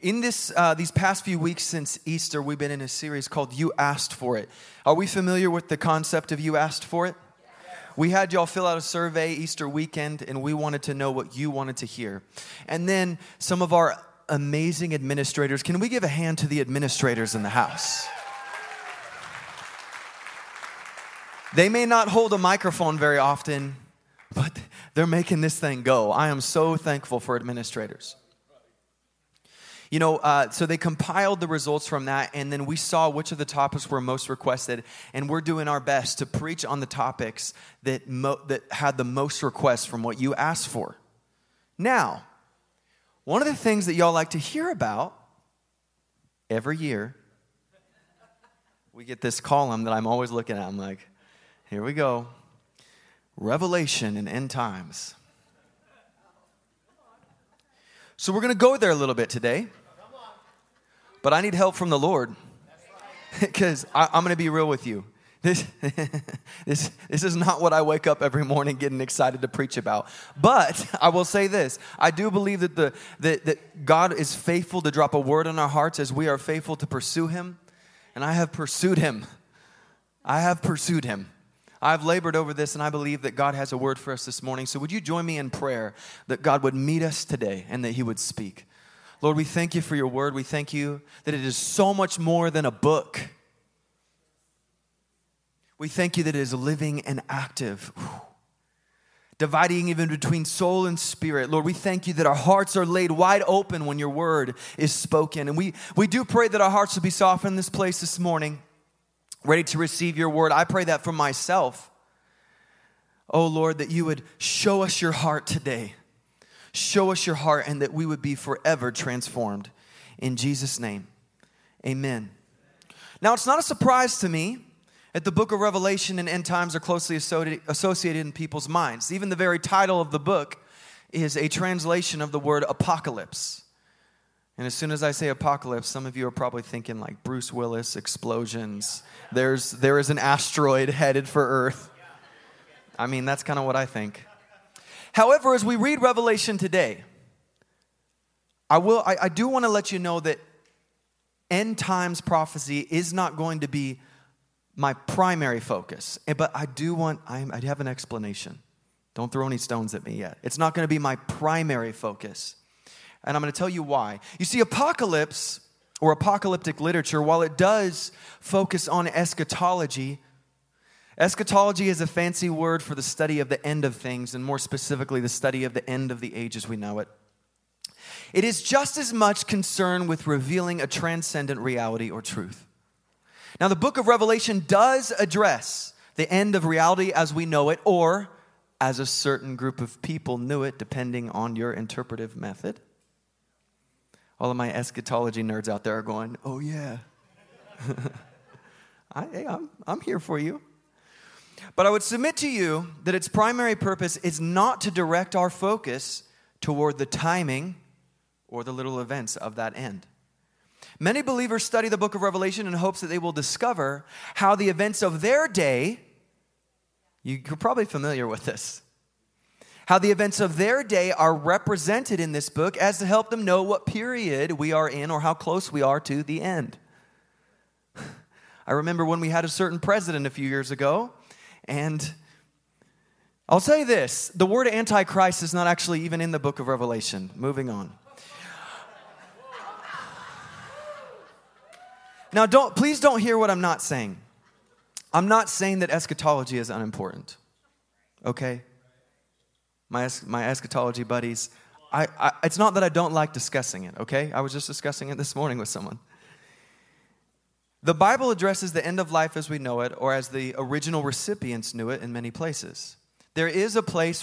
In these past few weeks since Easter, we've been in a series called You Asked For It. Are we familiar with the concept of You Asked For It? We had y'all fill out a survey Easter weekend, and we wanted to know what you wanted to hear. And then some of our amazing administrators. Can we give a hand to the administrators in the house? They may not hold a microphone very often, but they're making this thing go. I am so thankful for administrators. You know, so they compiled the results from that, and then we saw which of the topics were most requested, and we're doing our best to preach on the topics that had the most requests from what you asked for. Now, one of the things that y'all like to hear about every year, we get this column that I'm always looking at. I'm like, here we go. Revelation and End Times. So we're going to go there a little bit today, but I need help from the Lord, because I'm going to be real with you. This is not what I wake up every morning getting excited to preach about, but I will say this. I do believe that that God is faithful to drop a word on our hearts as we are faithful to pursue Him, and I have pursued Him. I have pursued Him. I've labored over this, and I believe that God has a word for us this morning. So would you join me in prayer that God would meet us today and that He would speak? Lord, we thank You for Your word. We thank You that it is so much more than a book. We thank You that it is living and active, dividing even between soul and spirit. Lord, we thank You that our hearts are laid wide open when Your word is spoken. And we do pray that our hearts will be softened in this place this morning, ready to receive Your word. I pray that for myself. Oh Lord, that You would show us Your heart today. Show us Your heart, and that we would be forever transformed. In Jesus' name, amen. Now, it's not a surprise to me that the book of Revelation and end times are closely associated in people's minds. Even the very title of the book is a translation of the word apocalypse. And as soon as I say apocalypse, some of you are probably thinking like Bruce Willis, explosions. There is an asteroid headed for Earth. I mean, that's kind of what I think. However, as we read Revelation today, I do want to let you know that end times prophecy is not going to be my primary focus. But I have an explanation. Don't throw any stones at me yet. It's not going to be my primary focus. And I'm going to tell you why. You see, apocalypse or apocalyptic literature, while it does focus on eschatology, eschatology is a fancy word for the study of the end of things, and more specifically, the study of the end of the age as we know it. It is just as much concerned with revealing a transcendent reality or truth. Now, the book of Revelation does address the end of reality as we know it, or as a certain group of people knew it, depending on your interpretive method. All of my eschatology nerds out there are going, oh yeah. I'm here for you. But I would submit to you that its primary purpose is not to direct our focus toward the timing or the little events of that end. Many believers study the book of Revelation in hopes that they will discover how the events of their day, you're probably familiar with this, how the events of their day are represented in this book as to help them know what period we are in or how close we are to the end. I remember when we had a certain president a few years ago, and I'll say this, the word Antichrist is not actually even in the book of Revelation. Moving on. Now, please don't hear what I'm not saying. I'm not saying that eschatology is unimportant, okay? My eschatology buddies, it's not that I don't like discussing it, okay? I was just discussing it this morning with someone. The Bible addresses the end of life as we know it, or as the original recipients knew it in many places. There is a place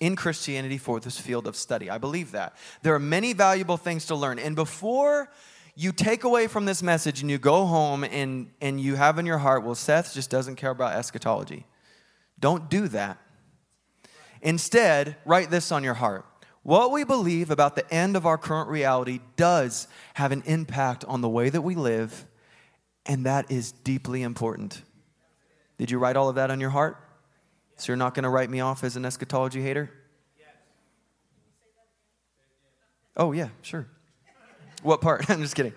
in Christianity for this field of study. I believe that. There are many valuable things to learn. And before you take away from this message and you go home and you have in your heart, well, Seth just doesn't care about eschatology. Don't do that. Instead, write this on your heart. What we believe about the end of our current reality does have an impact on the way that we live, and that is deeply important. Did you write all of that on your heart? So you're not going to write me off as an eschatology hater? Oh, yeah, sure. What part? I'm just kidding.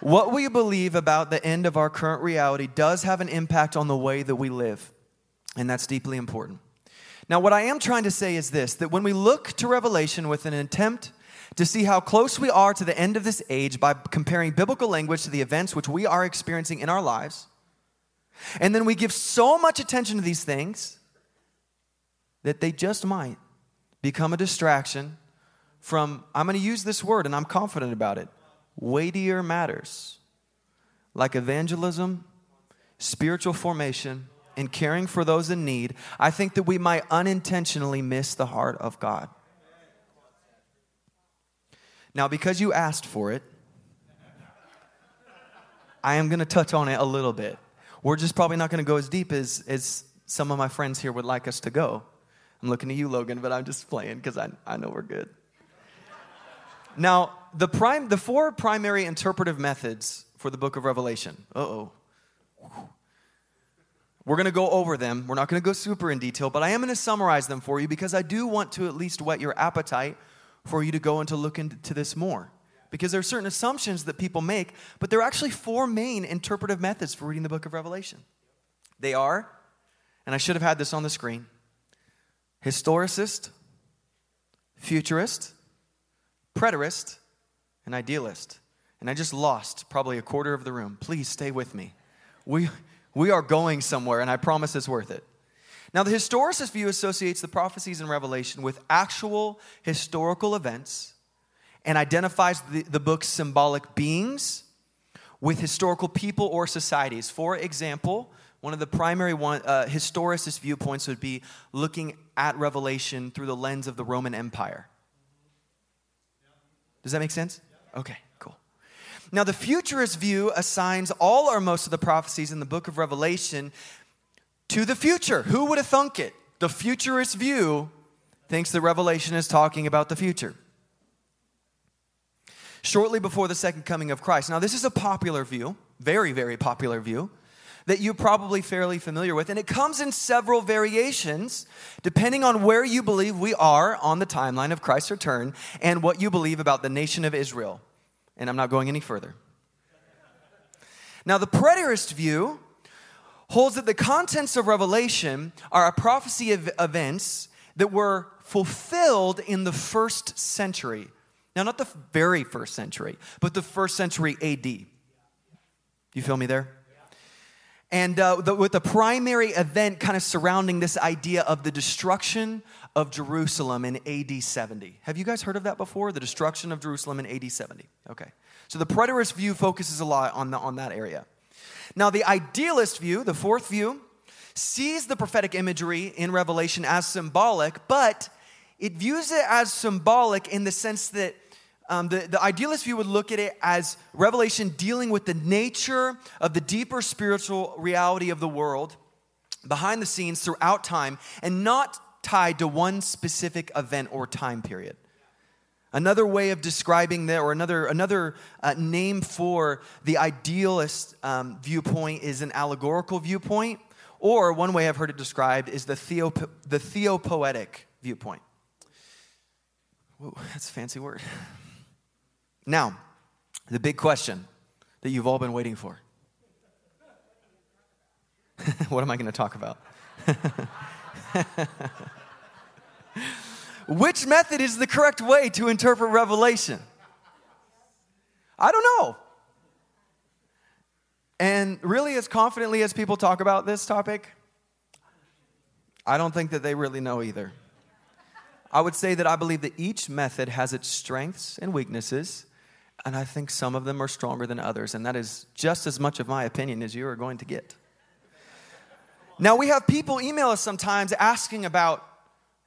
What we believe about the end of our current reality does have an impact on the way that we live, and that's deeply important. Now, what I am trying to say is this, that when we look to Revelation with an attempt to see how close we are to the end of this age by comparing biblical language to the events which we are experiencing in our lives, and then we give so much attention to these things that they just might become a distraction from, I'm going to use this word and I'm confident about it, weightier matters like evangelism, spiritual formation, and caring for those in need. I think that we might unintentionally miss the heart of God. Now, because you asked for it, I am going to touch on it a little bit. We're just probably not going to go as deep as some of my friends here would like us to go. I'm looking to you, Logan, but I'm just playing because I know we're good. Now, the four primary interpretive methods for the book of Revelation. We're going to go over them. We're not going to go super in detail, but I am going to summarize them for you because I do want to at least whet your appetite for you to go and to look into this more. Because there are certain assumptions that people make, but there are actually four main interpretive methods for reading the book of Revelation. They are, and I should have had this on the screen, historicist, futurist, preterist, and idealist. And I just lost probably a quarter of the room. Please stay with me. We are going somewhere, and I promise it's worth it. Now, the historicist view associates the prophecies in Revelation with actual historical events and identifies the book's symbolic beings with historical people or societies. For example, one of the primary historicist viewpoints would be looking at Revelation through the lens of the Roman Empire. Does that make sense? Okay, cool. Now, the futurist view assigns all or most of the prophecies in the book of Revelation to the future. Who would have thunk it? The futurist view thinks that Revelation is talking about the future, shortly before the second coming of Christ. Now, this is a popular view, very, very popular view, that you're probably fairly familiar with, and it comes in several variations depending on where you believe we are on the timeline of Christ's return and what you believe about the nation of Israel. And I'm not going any further. Now, the preterist view holds that the contents of Revelation are a prophecy of events that were fulfilled in the first century. Now, not the very first century, but the first century A.D. You feel me there? And with the primary event kind of surrounding this idea of the destruction of Jerusalem in A.D. 70. Have you guys heard of that before? The destruction of Jerusalem in A.D. 70. Okay. So the preterist view focuses a lot on that area. Now, the idealist view, the fourth view, sees the prophetic imagery in Revelation as symbolic, but it views it as symbolic in the sense that the idealist view would look at it as Revelation dealing with the nature of the deeper spiritual reality of the world behind the scenes throughout time and not tied to one specific event or time period. Another way of describing that, or another name for the idealist viewpoint is an allegorical viewpoint, or one way I've heard it described is the theopoetic viewpoint. Whoa, that's a fancy word. Now, the big question that you've all been waiting for. What am I going to talk about? Which method is the correct way to interpret Revelation? I don't know. And really, as confidently as people talk about this topic, I don't think that they really know either. I would say that I believe that each method has its strengths and weaknesses, and I think some of them are stronger than others, and that is just as much of my opinion as you are going to get. Now, we have people email us sometimes asking about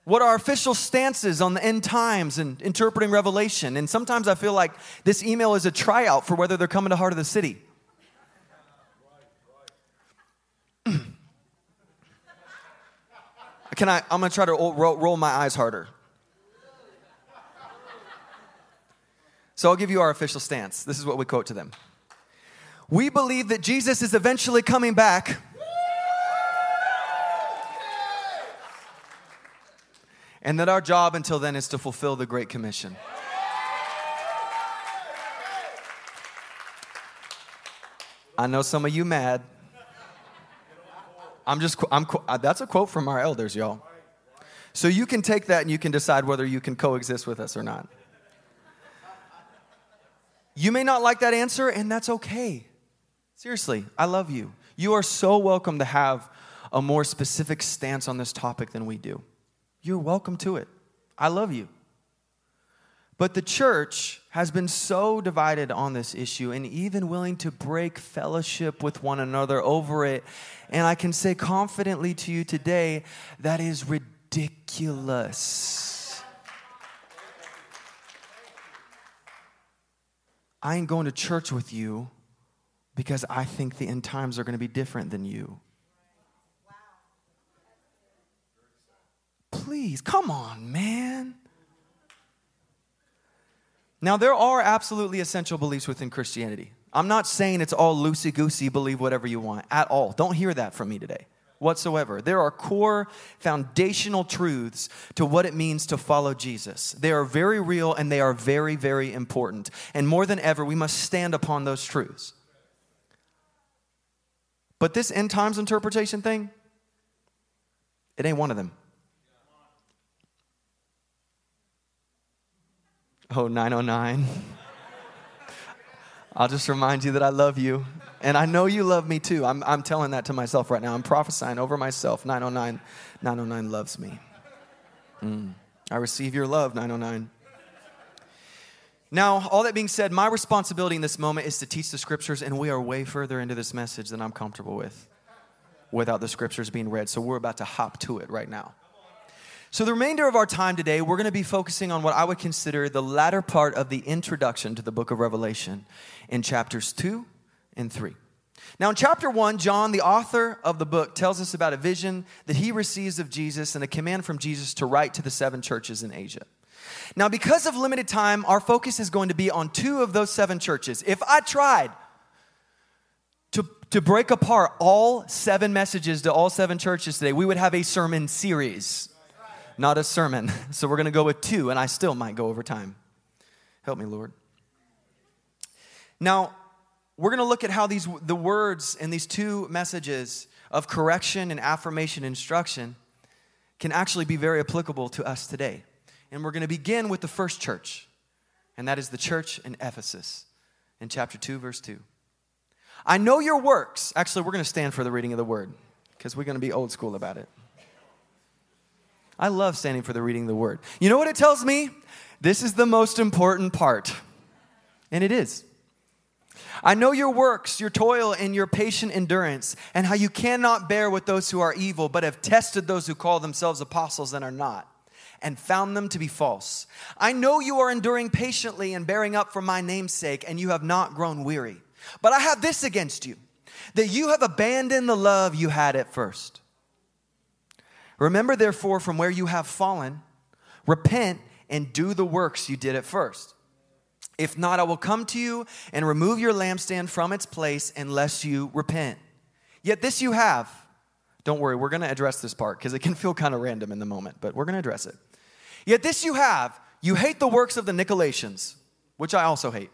what our official stances on the end times and interpreting Revelation, and sometimes I feel like this email is a tryout for whether they're coming to Heart of the City. I'm going to try to roll my eyes harder. So I'll give you our official stance. This is what we quote to them. We believe that Jesus is eventually coming back. And that our job until then is to fulfill the Great Commission. I know some of you mad. That's a quote from our elders, y'all. So you can take that and you can decide whether you can coexist with us or not. You may not like that answer, and that's okay. Seriously, I love you. You are so welcome to have a more specific stance on this topic than we do. You're welcome to it. I love you. But the church has been so divided on this issue and even willing to break fellowship with one another over it. And I can say confidently to you today, that is ridiculous. I ain't going to church with you because I think the end times are going to be different than you. Please, come on, man. Now, there are absolutely essential beliefs within Christianity. I'm not saying it's all loosey-goosey, believe whatever you want, at all. Don't hear that from me today, whatsoever. There are core foundational truths to what it means to follow Jesus. They are very real, and they are very, very important. And more than ever, we must stand upon those truths. But this end times interpretation thing, it ain't one of them. Oh, 909. I'll just remind you that I love you. And I know you love me too. I'm telling that to myself right now. I'm prophesying over myself. 909 loves me. I receive your love, 909. Now, all that being said, my responsibility in this moment is to teach the scriptures, and we are way further into this message than I'm comfortable with without the scriptures being read. So we're about to hop to it right now. So the remainder of our time today, we're going to be focusing on what I would consider the latter part of the introduction to the book of Revelation in chapters 2 and 3. Now in chapter 1, John, the author of the book, tells us about a vision that he receives of Jesus and a command from Jesus to write to the 7 churches in Asia. Now because of limited time, our focus is going to be on 2 of those 7 churches. If I tried to break apart all 7 messages to all 7 churches today, we would have a sermon series. Not a sermon. So we're going to go with 2, and I still might go over time. Help me, Lord. Now, we're going to look at how the words in these 2 messages of correction and affirmation instruction can actually be very applicable to us today. And we're going to begin with the first church, and that is the church in Ephesus in chapter 2, verse 2. I know your works. Actually, we're going to stand for the reading of the word because we're going to be old school about it. I love standing for the reading of the word. You know what it tells me? This is the most important part. And it is. I know your works, your toil, and your patient endurance, and how you cannot bear with those who are evil, but have tested those who call themselves apostles and are not, and found them to be false. I know you are enduring patiently and bearing up for my name's sake, and you have not grown weary. But I have this against you, that you have abandoned the love you had at first. Remember, therefore, from where you have fallen, repent and do the works you did at first. If not, I will come to you and remove your lampstand from its place unless you repent. Yet this you have. Don't worry, we're going to address this part because it can feel kind of random in the moment, but we're going to address it. Yet this you have. You hate the works of the Nicolaitans, which I also hate.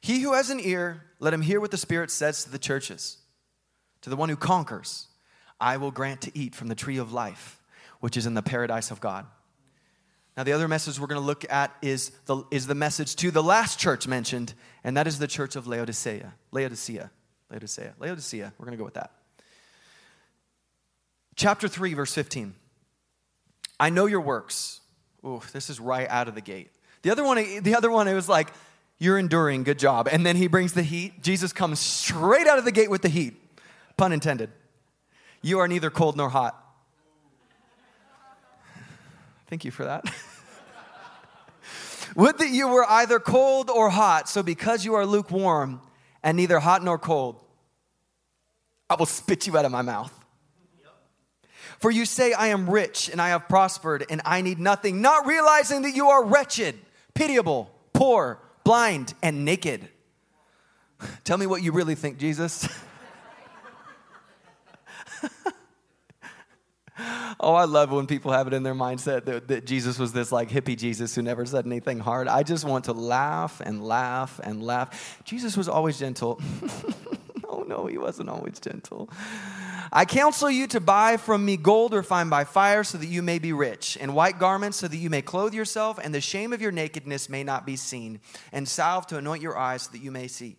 He who has an ear, let him hear what the Spirit says to the churches. To the one who conquers, I will grant to eat from the tree of life, which is in the paradise of God. Now, the other message we're going to look at is the message to the last church mentioned, and that is the church of Laodicea. We're going to go with that. Chapter 3, verse 15. I know your works. Ooh, this is right out of the gate. The other one, it was like, you're enduring, good job. And then he brings the heat. Jesus comes straight out of the gate with the heat. Pun intended. You are neither cold nor hot. Thank you for that. Would that you were either cold or hot, so because you are lukewarm and neither hot nor cold, I will spit you out of my mouth. For you say, I am rich and I have prospered and I need nothing, not realizing that you are wretched, pitiable, poor, blind, and naked. Tell me what you really think, Jesus. Oh, I love when people have it in their mindset that Jesus was this like hippie Jesus who never said anything hard. I just want to laugh and laugh and laugh. Jesus was always gentle. Oh, no, he wasn't always gentle. I counsel you to buy from me gold refined by fire so that you may be rich, and white garments so that you may clothe yourself, and the shame of your nakedness may not be seen, and salve to anoint your eyes so that you may see.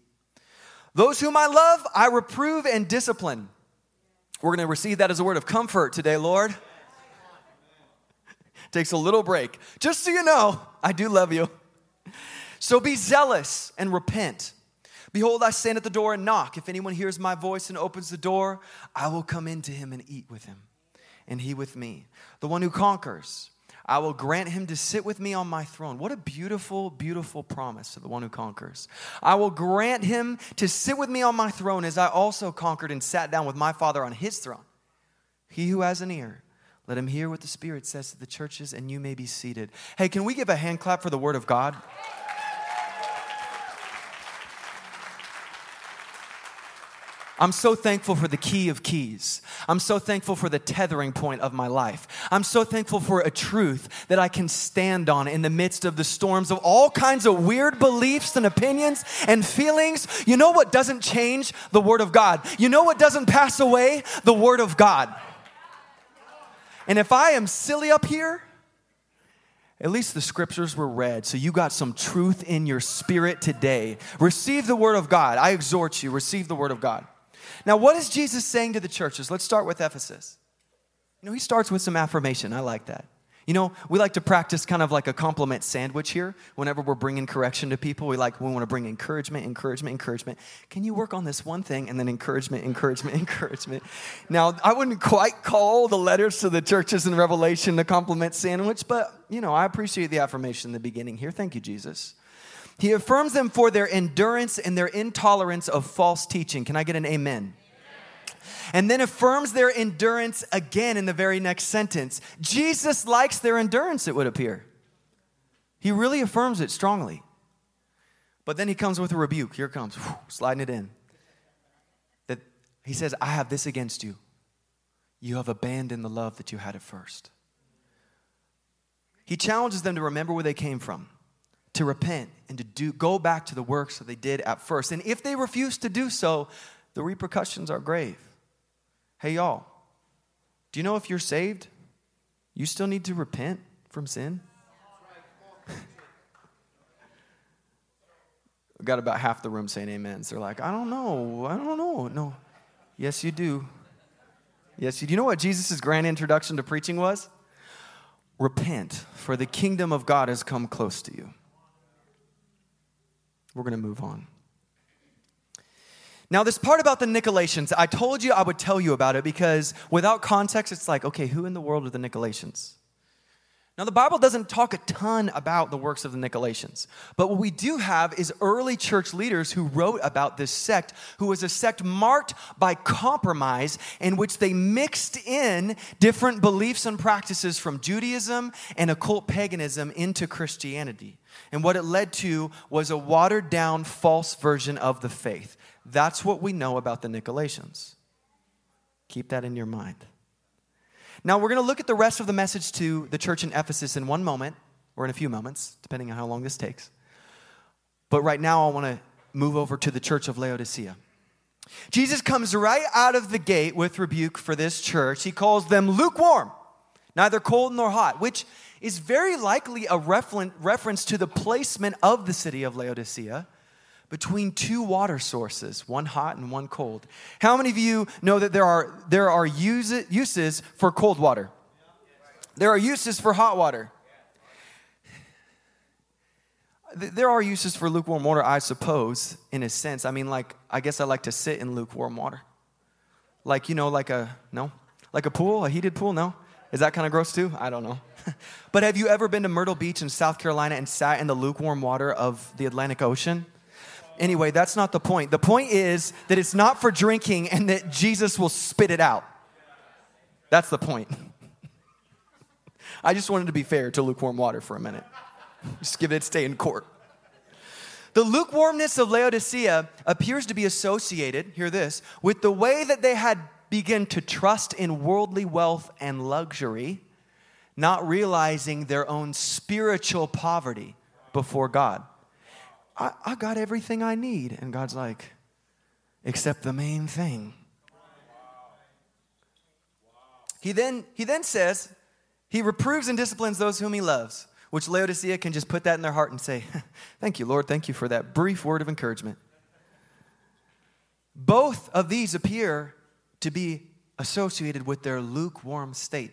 Those whom I love, I reprove and discipline. We're going to receive that as a word of comfort today, Lord. Takes a little break. Just so you know, I do love you. So be zealous and repent. Behold, I stand at the door and knock. If anyone hears my voice and opens the door, I will come in to him and eat with him, and he with me. The one who conquers, I will grant him to sit with me on my throne. What a beautiful, beautiful promise to the one who conquers. I will grant him to sit with me on my throne as I also conquered and sat down with my Father on his throne. He who has an ear, let him hear what the Spirit says to the churches, and you may be seated. Hey, can we give a hand clap for the Word of God? I'm so thankful for the key of keys. I'm so thankful for the tethering point of my life. I'm so thankful for a truth that I can stand on in the midst of the storms of all kinds of weird beliefs and opinions and feelings. You know what doesn't change? The Word of God. You know what doesn't pass away? The Word of God. And if I am silly up here, at least the scriptures were read, so you got some truth in your spirit today. Receive the Word of God. I exhort you, receive the Word of God. Now, what is Jesus saying to the churches? Let's start with Ephesus. You know, he starts with some affirmation. I like that. You know, we like to practice kind of like a compliment sandwich here. Whenever we're bringing correction to people, we want to bring encouragement, encouragement, encouragement. Can you work on this one thing? And then encouragement, encouragement, encouragement. Now, I wouldn't quite call the letters to the churches in Revelation the compliment sandwich, but, you know, I appreciate the affirmation in the beginning here. Thank you, Jesus. He affirms them for their endurance and their intolerance of false teaching. Can I get an amen? And then affirms their endurance again in the very next sentence. Jesus likes their endurance, it would appear. He really affirms it strongly. But then he comes with a rebuke. Here it comes, sliding it in. That he says, I have this against you. You have abandoned the love that you had at first. He challenges them to remember where they came from, to repent, and to go back to the works that they did at first. And if they refuse to do so, the repercussions are grave. Hey, y'all, do you know if you're saved, you still need to repent from sin? We've got about half the room saying amen. So they're like, I don't know. No. Yes, you do. Yes, you do. You know what Jesus' grand introduction to preaching was? Repent, for the kingdom of God has come close to you. We're going to move on. Now, this part about the Nicolaitans, I told you I would tell you about it because without context, it's like, okay, who in the world are the Nicolaitans? Now, the Bible doesn't talk a ton about the works of the Nicolaitans, but what we do have is early church leaders who wrote about this sect, who was a sect marked by compromise in which they mixed in different beliefs and practices from Judaism and occult paganism into Christianity. And what it led to was a watered-down false version of the faith. That's what we know about the Nicolaitans. Keep that in your mind. Now, we're going to look at the rest of the message to the church in Ephesus in one moment, or in a few moments, depending on how long this takes. But right now, I want to move over to the church of Laodicea. Jesus comes right out of the gate with rebuke for this church. He calls them lukewarm, neither cold nor hot, which is very likely a reference to the placement of the city of Laodicea between two water sources, one hot and one cold. How many of you know that there are uses for cold water? There are uses for hot water. There are uses for lukewarm water, I suppose, in a sense. I mean, like, I guess I like to sit in lukewarm water. Like, you know, like a pool, a heated pool, no? Is that kind of gross too? I don't know. But have you ever been to Myrtle Beach in South Carolina and sat in the lukewarm water of the Atlantic Ocean? Anyway, that's not the point. The point is that it's not for drinking and that Jesus will spit it out. That's the point. I just wanted to be fair to lukewarm water for a minute. Just give it its day in court. The lukewarmness of Laodicea appears to be associated, hear this, with the way that they had begun to trust in worldly wealth and luxury, not realizing their own spiritual poverty before God. I got everything I need. And God's like, except the main thing. He then says, he reproves and disciplines those whom he loves, which Laodicea can just put that in their heart and say, thank you, Lord, thank you for that brief word of encouragement. Both of these appear to be associated with their lukewarm state.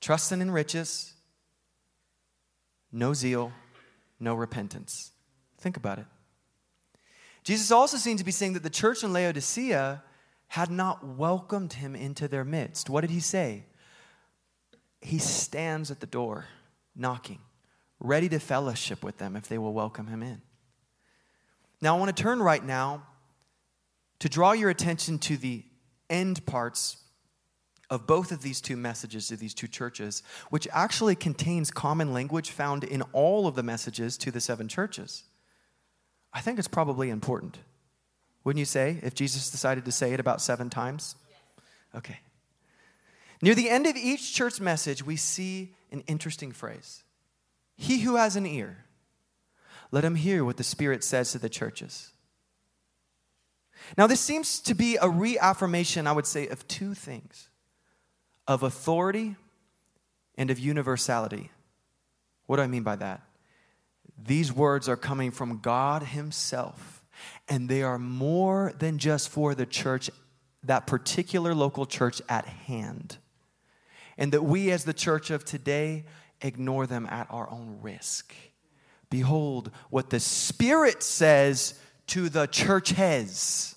Trusting in riches, no zeal, no repentance. Think about it. Jesus also seems to be saying that the church in Laodicea had not welcomed him into their midst. What did he say? He stands at the door, knocking, ready to fellowship with them if they will welcome him in. Now, I want to turn right now to draw your attention to the end parts of both of these two messages to these two churches, which actually contains common language found in all of the messages to the seven churches. I think it's probably important. Wouldn't you say, if Jesus decided to say it about 7 times? Okay. Near the end of each church message, we see an interesting phrase. He who has an ear, let him hear what the Spirit says to the churches. Now, this seems to be a reaffirmation, I would say, of 2 things. Of authority and of universality. What do I mean by that? These words are coming from God himself, and they are more than just for the church, that particular local church at hand. And that we as the church of today ignore them at our own risk. Behold what the Spirit says to the churches.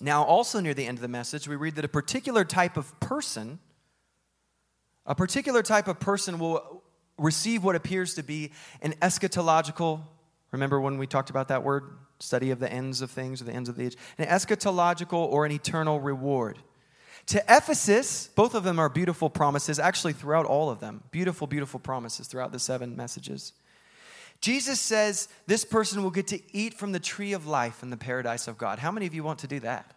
Now, also near the end of the message, we read that a particular type of person will receive what appears to be an eschatological, remember when we talked about that word, study of the ends of things or the ends of the age, an eschatological or an eternal reward. To Ephesus, both of them are beautiful promises, actually throughout all of them, beautiful, beautiful promises throughout the 7 messages. Jesus says this person will get to eat from the tree of life in the paradise of God. How many of you want to do that?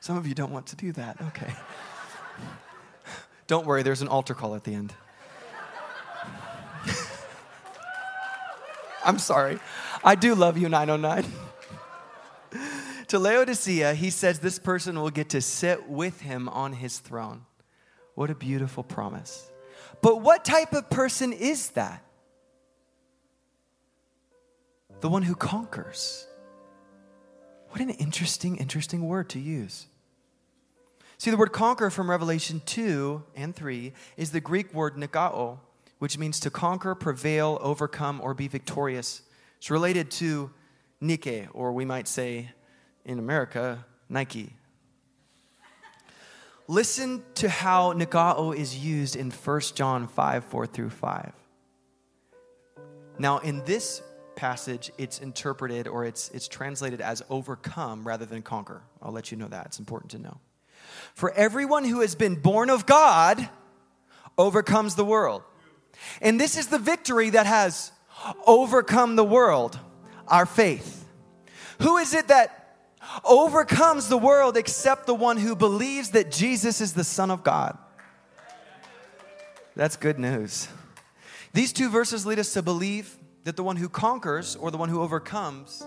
Some of you don't want to do that. Okay. Don't worry, there's an altar call at the end. I'm sorry. I do love you, 909. To Laodicea, he says this person will get to sit with him on his throne. What a beautiful promise. But what type of person is that? The one who conquers. What an interesting word to use. See, the word conquer from Revelation 2 and 3 is the Greek word nikao, which means to conquer, prevail, overcome, or be victorious. It's related to Nike, or we might say in America, Nike. Listen to how nikao is used in 1 John 5:4-5. Now, in this passage, it's interpreted or it's translated as overcome rather than conquer. I'll let you know that. It's important to know. For everyone who has been born of God overcomes the world. And this is the victory that has overcome the world, our faith. Who is it that overcomes the world except the one who believes that Jesus is the Son of God? That's good news. These 2 verses lead us to believe that the one who conquers or the one who overcomes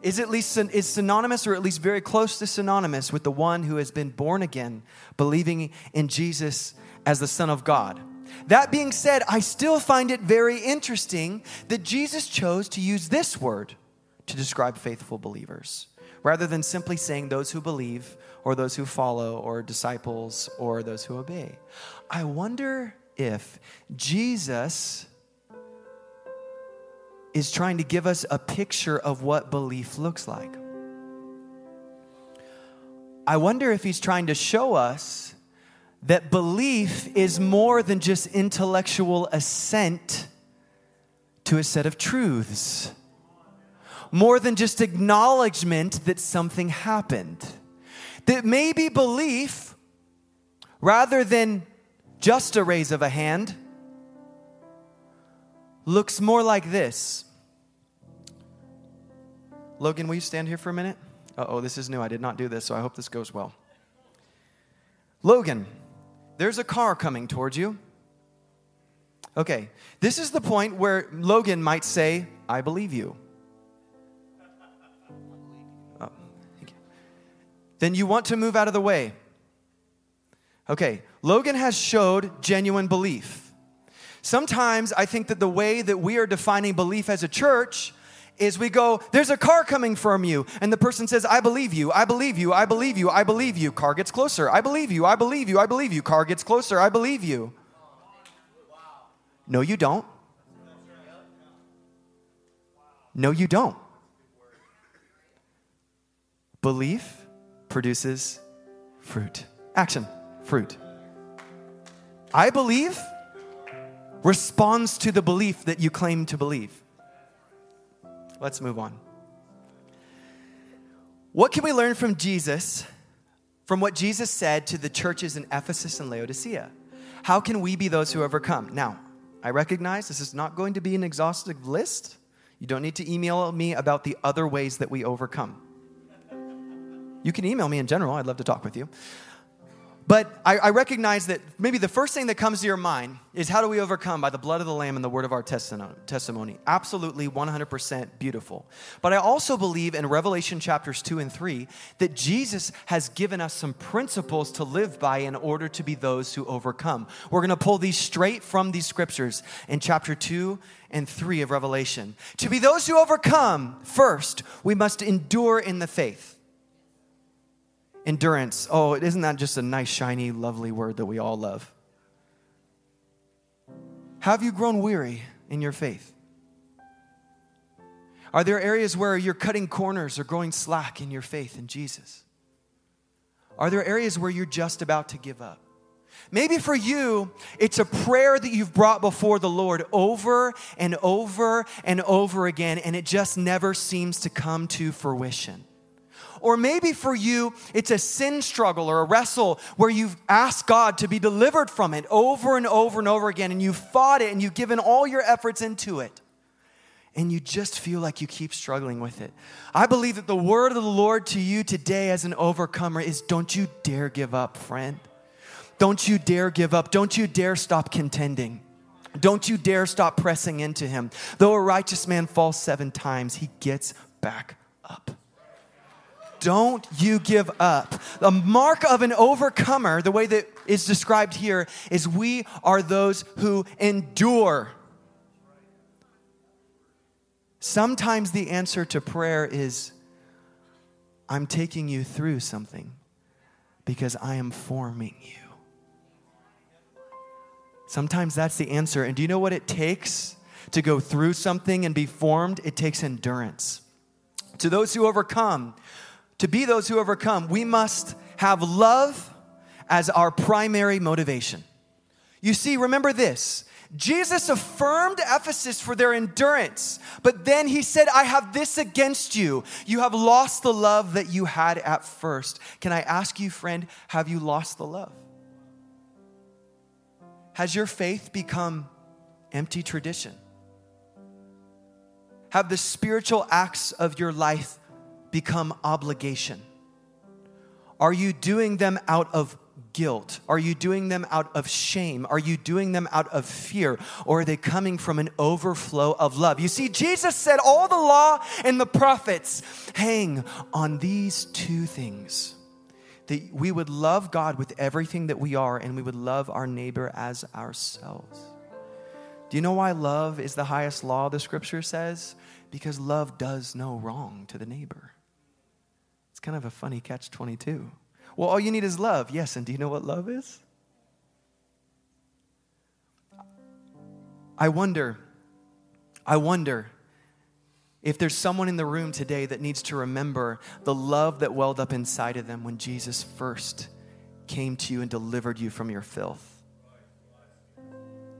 is at least is synonymous or at least very close to synonymous with the one who has been born again, believing in Jesus as the Son of God. That being said, I still find it very interesting that Jesus chose to use this word to describe faithful believers, rather than simply saying those who believe or those who follow or disciples or those who obey. I wonder if Jesus is trying to give us a picture of what belief looks like. I wonder if he's trying to show us that belief is more than just intellectual assent to a set of truths. More than just acknowledgement that something happened. That maybe belief, rather than just a raise of a hand, looks more like this. Logan, will you stand here for a minute? Uh-oh, this is new. I did not do this, so I hope this goes well. Logan, there's a car coming towards you. Okay, this is the point where Logan might say, I believe you. Oh, thank you. Then you want to move out of the way. Okay, Logan has showed genuine belief. Sometimes I think that the way that we are defining belief as a church is we go, there's a car coming from you. And the person says, I believe you, I believe you, I believe you, I believe you. Car gets closer. I believe you, I believe you, I believe you. Car gets closer. I believe you. No, you don't. No, you don't. Belief produces fruit. Action, fruit. I believe responds to the belief that you claim to believe. Let's move on. What can we learn from Jesus, from what Jesus said to the churches in Ephesus and Laodicea? How can we be those who overcome? Now, I recognize this is not going to be an exhaustive list. You don't need to email me about the other ways that we overcome. You can email me in general. I'd love to talk with you. But I recognize that maybe the first thing that comes to your mind is, how do we overcome? By the blood of the Lamb and the word of our testimony. Absolutely 100% beautiful. But I also believe in Revelation chapters 2 and 3 that Jesus has given us some principles to live by in order to be those who overcome. We're going to pull these straight from these scriptures in chapter 2 and 3 of Revelation. To be those who overcome, first, we must endure in the faith. Endurance. Oh, isn't that just a nice, shiny, lovely word that we all love? Have you grown weary in your faith? Are there areas where you're cutting corners or going slack in your faith in Jesus? Are there areas where you're just about to give up? Maybe for you, it's a prayer that you've brought before the Lord over and over and over again, and it just never seems to come to fruition. Or maybe for you, it's a sin struggle or a wrestle where you've asked God to be delivered from it over and over and over again, and you've fought it and you've given all your efforts into it, and you just feel like you keep struggling with it. I believe that the word of the Lord to you today as an overcomer is, don't you dare give up, friend. Don't you dare give up. Don't you dare stop contending. Don't you dare stop pressing into him. Though a righteous man falls 7 times, he gets back up. Don't you give up. The mark of an overcomer, the way that is described here, is we are those who endure. Sometimes the answer to prayer is, I'm taking you through something because I am forming you. Sometimes that's the answer. And do you know what it takes to go through something and be formed? It takes endurance. To those who overcome, to be those who overcome, we must have love as our primary motivation. You see, remember this. Jesus affirmed Ephesus for their endurance, but then he said, I have this against you. You have lost the love that you had at first. Can I ask you, friend, have you lost the love? Has your faith become empty tradition? Have the spiritual acts of your life become obligation? Are you doing them out of guilt? Are you doing them out of shame? Are you doing them out of fear? Or are they coming from an overflow of love? You see, Jesus said all the law and the prophets hang on these 2 things. That we would love God with everything that we are, and we would love our neighbor as ourselves. Do you know why love is the highest law, the scripture says? Because love does no wrong to the neighbor. It's kind of a funny catch-22. Well, all you need is love. Yes, and do you know what love is? I wonder if there's someone in the room today that needs to remember the love that welled up inside of them when Jesus first came to you and delivered you from your filth.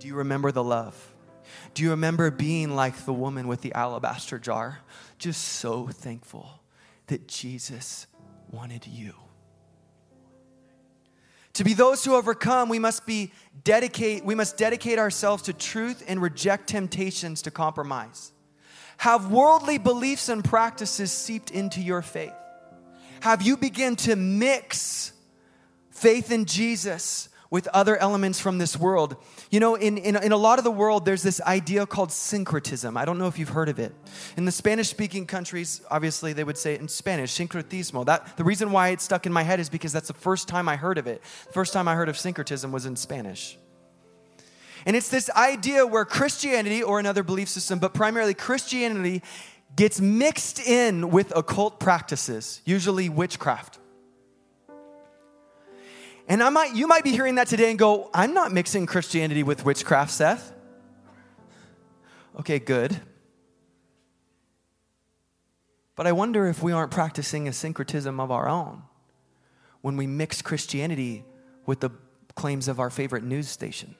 Do you remember the love? Do you remember being like the woman with the alabaster jar? Just so thankful that Jesus wanted you. To be those who overcome, we must dedicate ourselves to truth and reject temptations to compromise. Have worldly beliefs and practices seeped into your faith? Have you begun to mix faith in Jesus with other elements from this world. You know, in a lot of the world, there's this idea called syncretism. I don't know if you've heard of it. In the Spanish-speaking countries, obviously, they would say it in Spanish, sincretismo. That, the reason why it stuck in my head is because that's the first time I heard of it. The first time I heard of syncretism was in Spanish. And it's this idea where Christianity, or another belief system, but primarily Christianity, gets mixed in with occult practices, usually witchcraft. And you might be hearing that today and go, I'm not mixing Christianity with witchcraft, Seth. Okay, good. But I wonder if we aren't practicing a syncretism of our own when we mix Christianity with the claims of our favorite news station.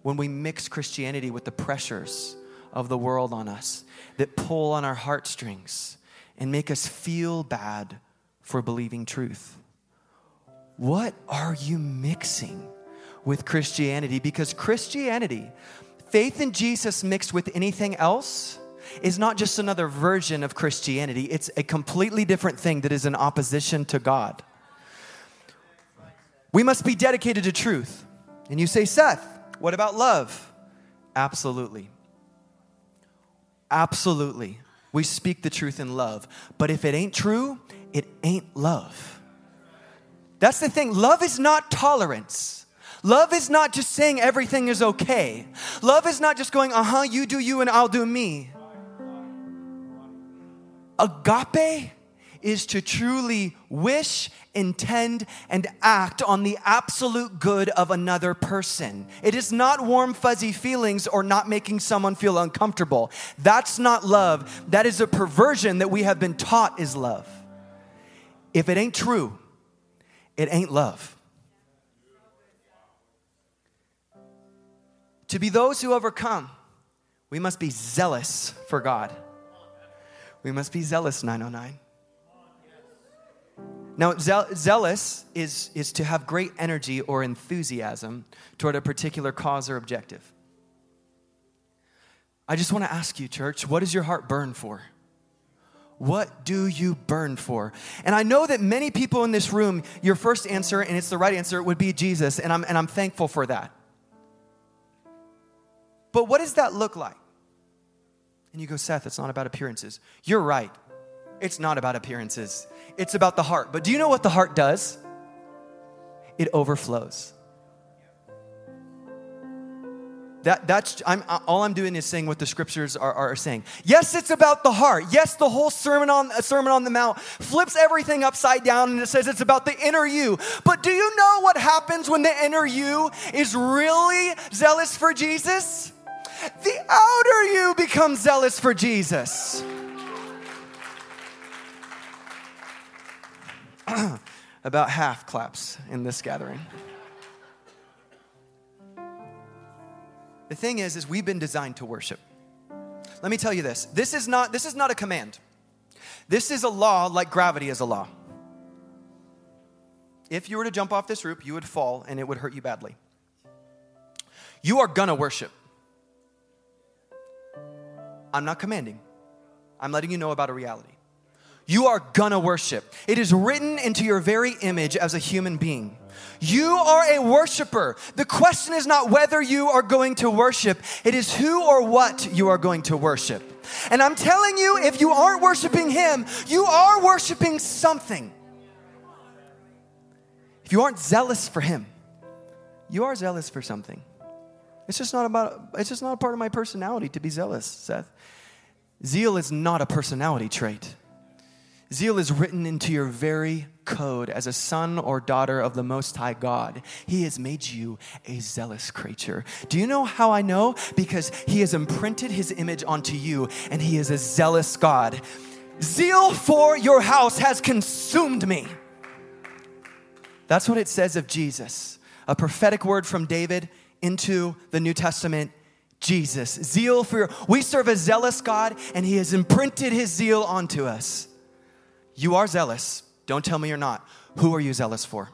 When we mix Christianity with the pressures of the world on us that pull on our heartstrings and make us feel bad for believing truth. What are you mixing with Christianity? Because Christianity, faith in Jesus mixed with anything else, is not just another version of Christianity. It's a completely different thing that is in opposition to God. We must be dedicated to truth. And you say, Seth, what about love? Absolutely. Absolutely. We speak the truth in love. But if it ain't true, it ain't love. That's the thing. Love is not tolerance. Love is not just saying everything is okay. Love is not just going, you do you and I'll do me. Agape is to truly wish, intend, and act on the absolute good of another person. It is not warm, fuzzy feelings or not making someone feel uncomfortable. That's not love. That is a perversion that we have been taught is love. If it ain't true, it ain't love. To be those who overcome, we must be zealous for God. We must be zealous, 909. Now, zealous is to have great energy or enthusiasm toward a particular cause or objective. I just want to ask you, church, what does your heart burn for? What do you burn for? And I know that many people in this room, your first answer, and it's the right answer, would be Jesus, and I'm thankful for that. But what does that look like? And you go, Seth, it's not about appearances. You're right. It's not about appearances. It's about the heart. But do you know what the heart does? It overflows. All I'm doing is saying what the scriptures are saying. Yes, it's about the heart. Yes, the whole Sermon on the Mount flips everything upside down and it says it's about the inner you. But do you know what happens when the inner you is really zealous for Jesus? The outer you becomes zealous for Jesus. About half claps in this gathering. The thing is we've been designed to worship. Let me tell you this. This is not a command. This is a law like gravity is a law. If you were to jump off this roof, you would fall and it would hurt you badly. You are gonna worship. I'm not commanding. I'm letting you know about a reality. You are gonna worship. It is written into your very image as a human being. You are a worshiper. The question is not whether you are going to worship. It is who or what you are going to worship. And I'm telling you, if you aren't worshiping Him, you are worshiping something. If you aren't zealous for Him, you are zealous for something. It's just not a part of my personality to be zealous, Seth. Zeal is not a personality trait. Zeal is written into your very code as a son or daughter of the Most High God. He has made you a zealous creature. Do you know how I know? Because He has imprinted His image onto you, and He is a zealous God. Zeal for your house has consumed me. That's what it says of Jesus. A prophetic word from David into the New Testament. Jesus. Zeal for your... We serve a zealous God, and He has imprinted His zeal onto us. You are zealous. Don't tell me you're not. Who are you zealous for?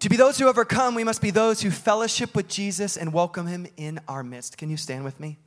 To be those who overcome, we must be those who fellowship with Jesus and welcome Him in our midst. Can you stand with me?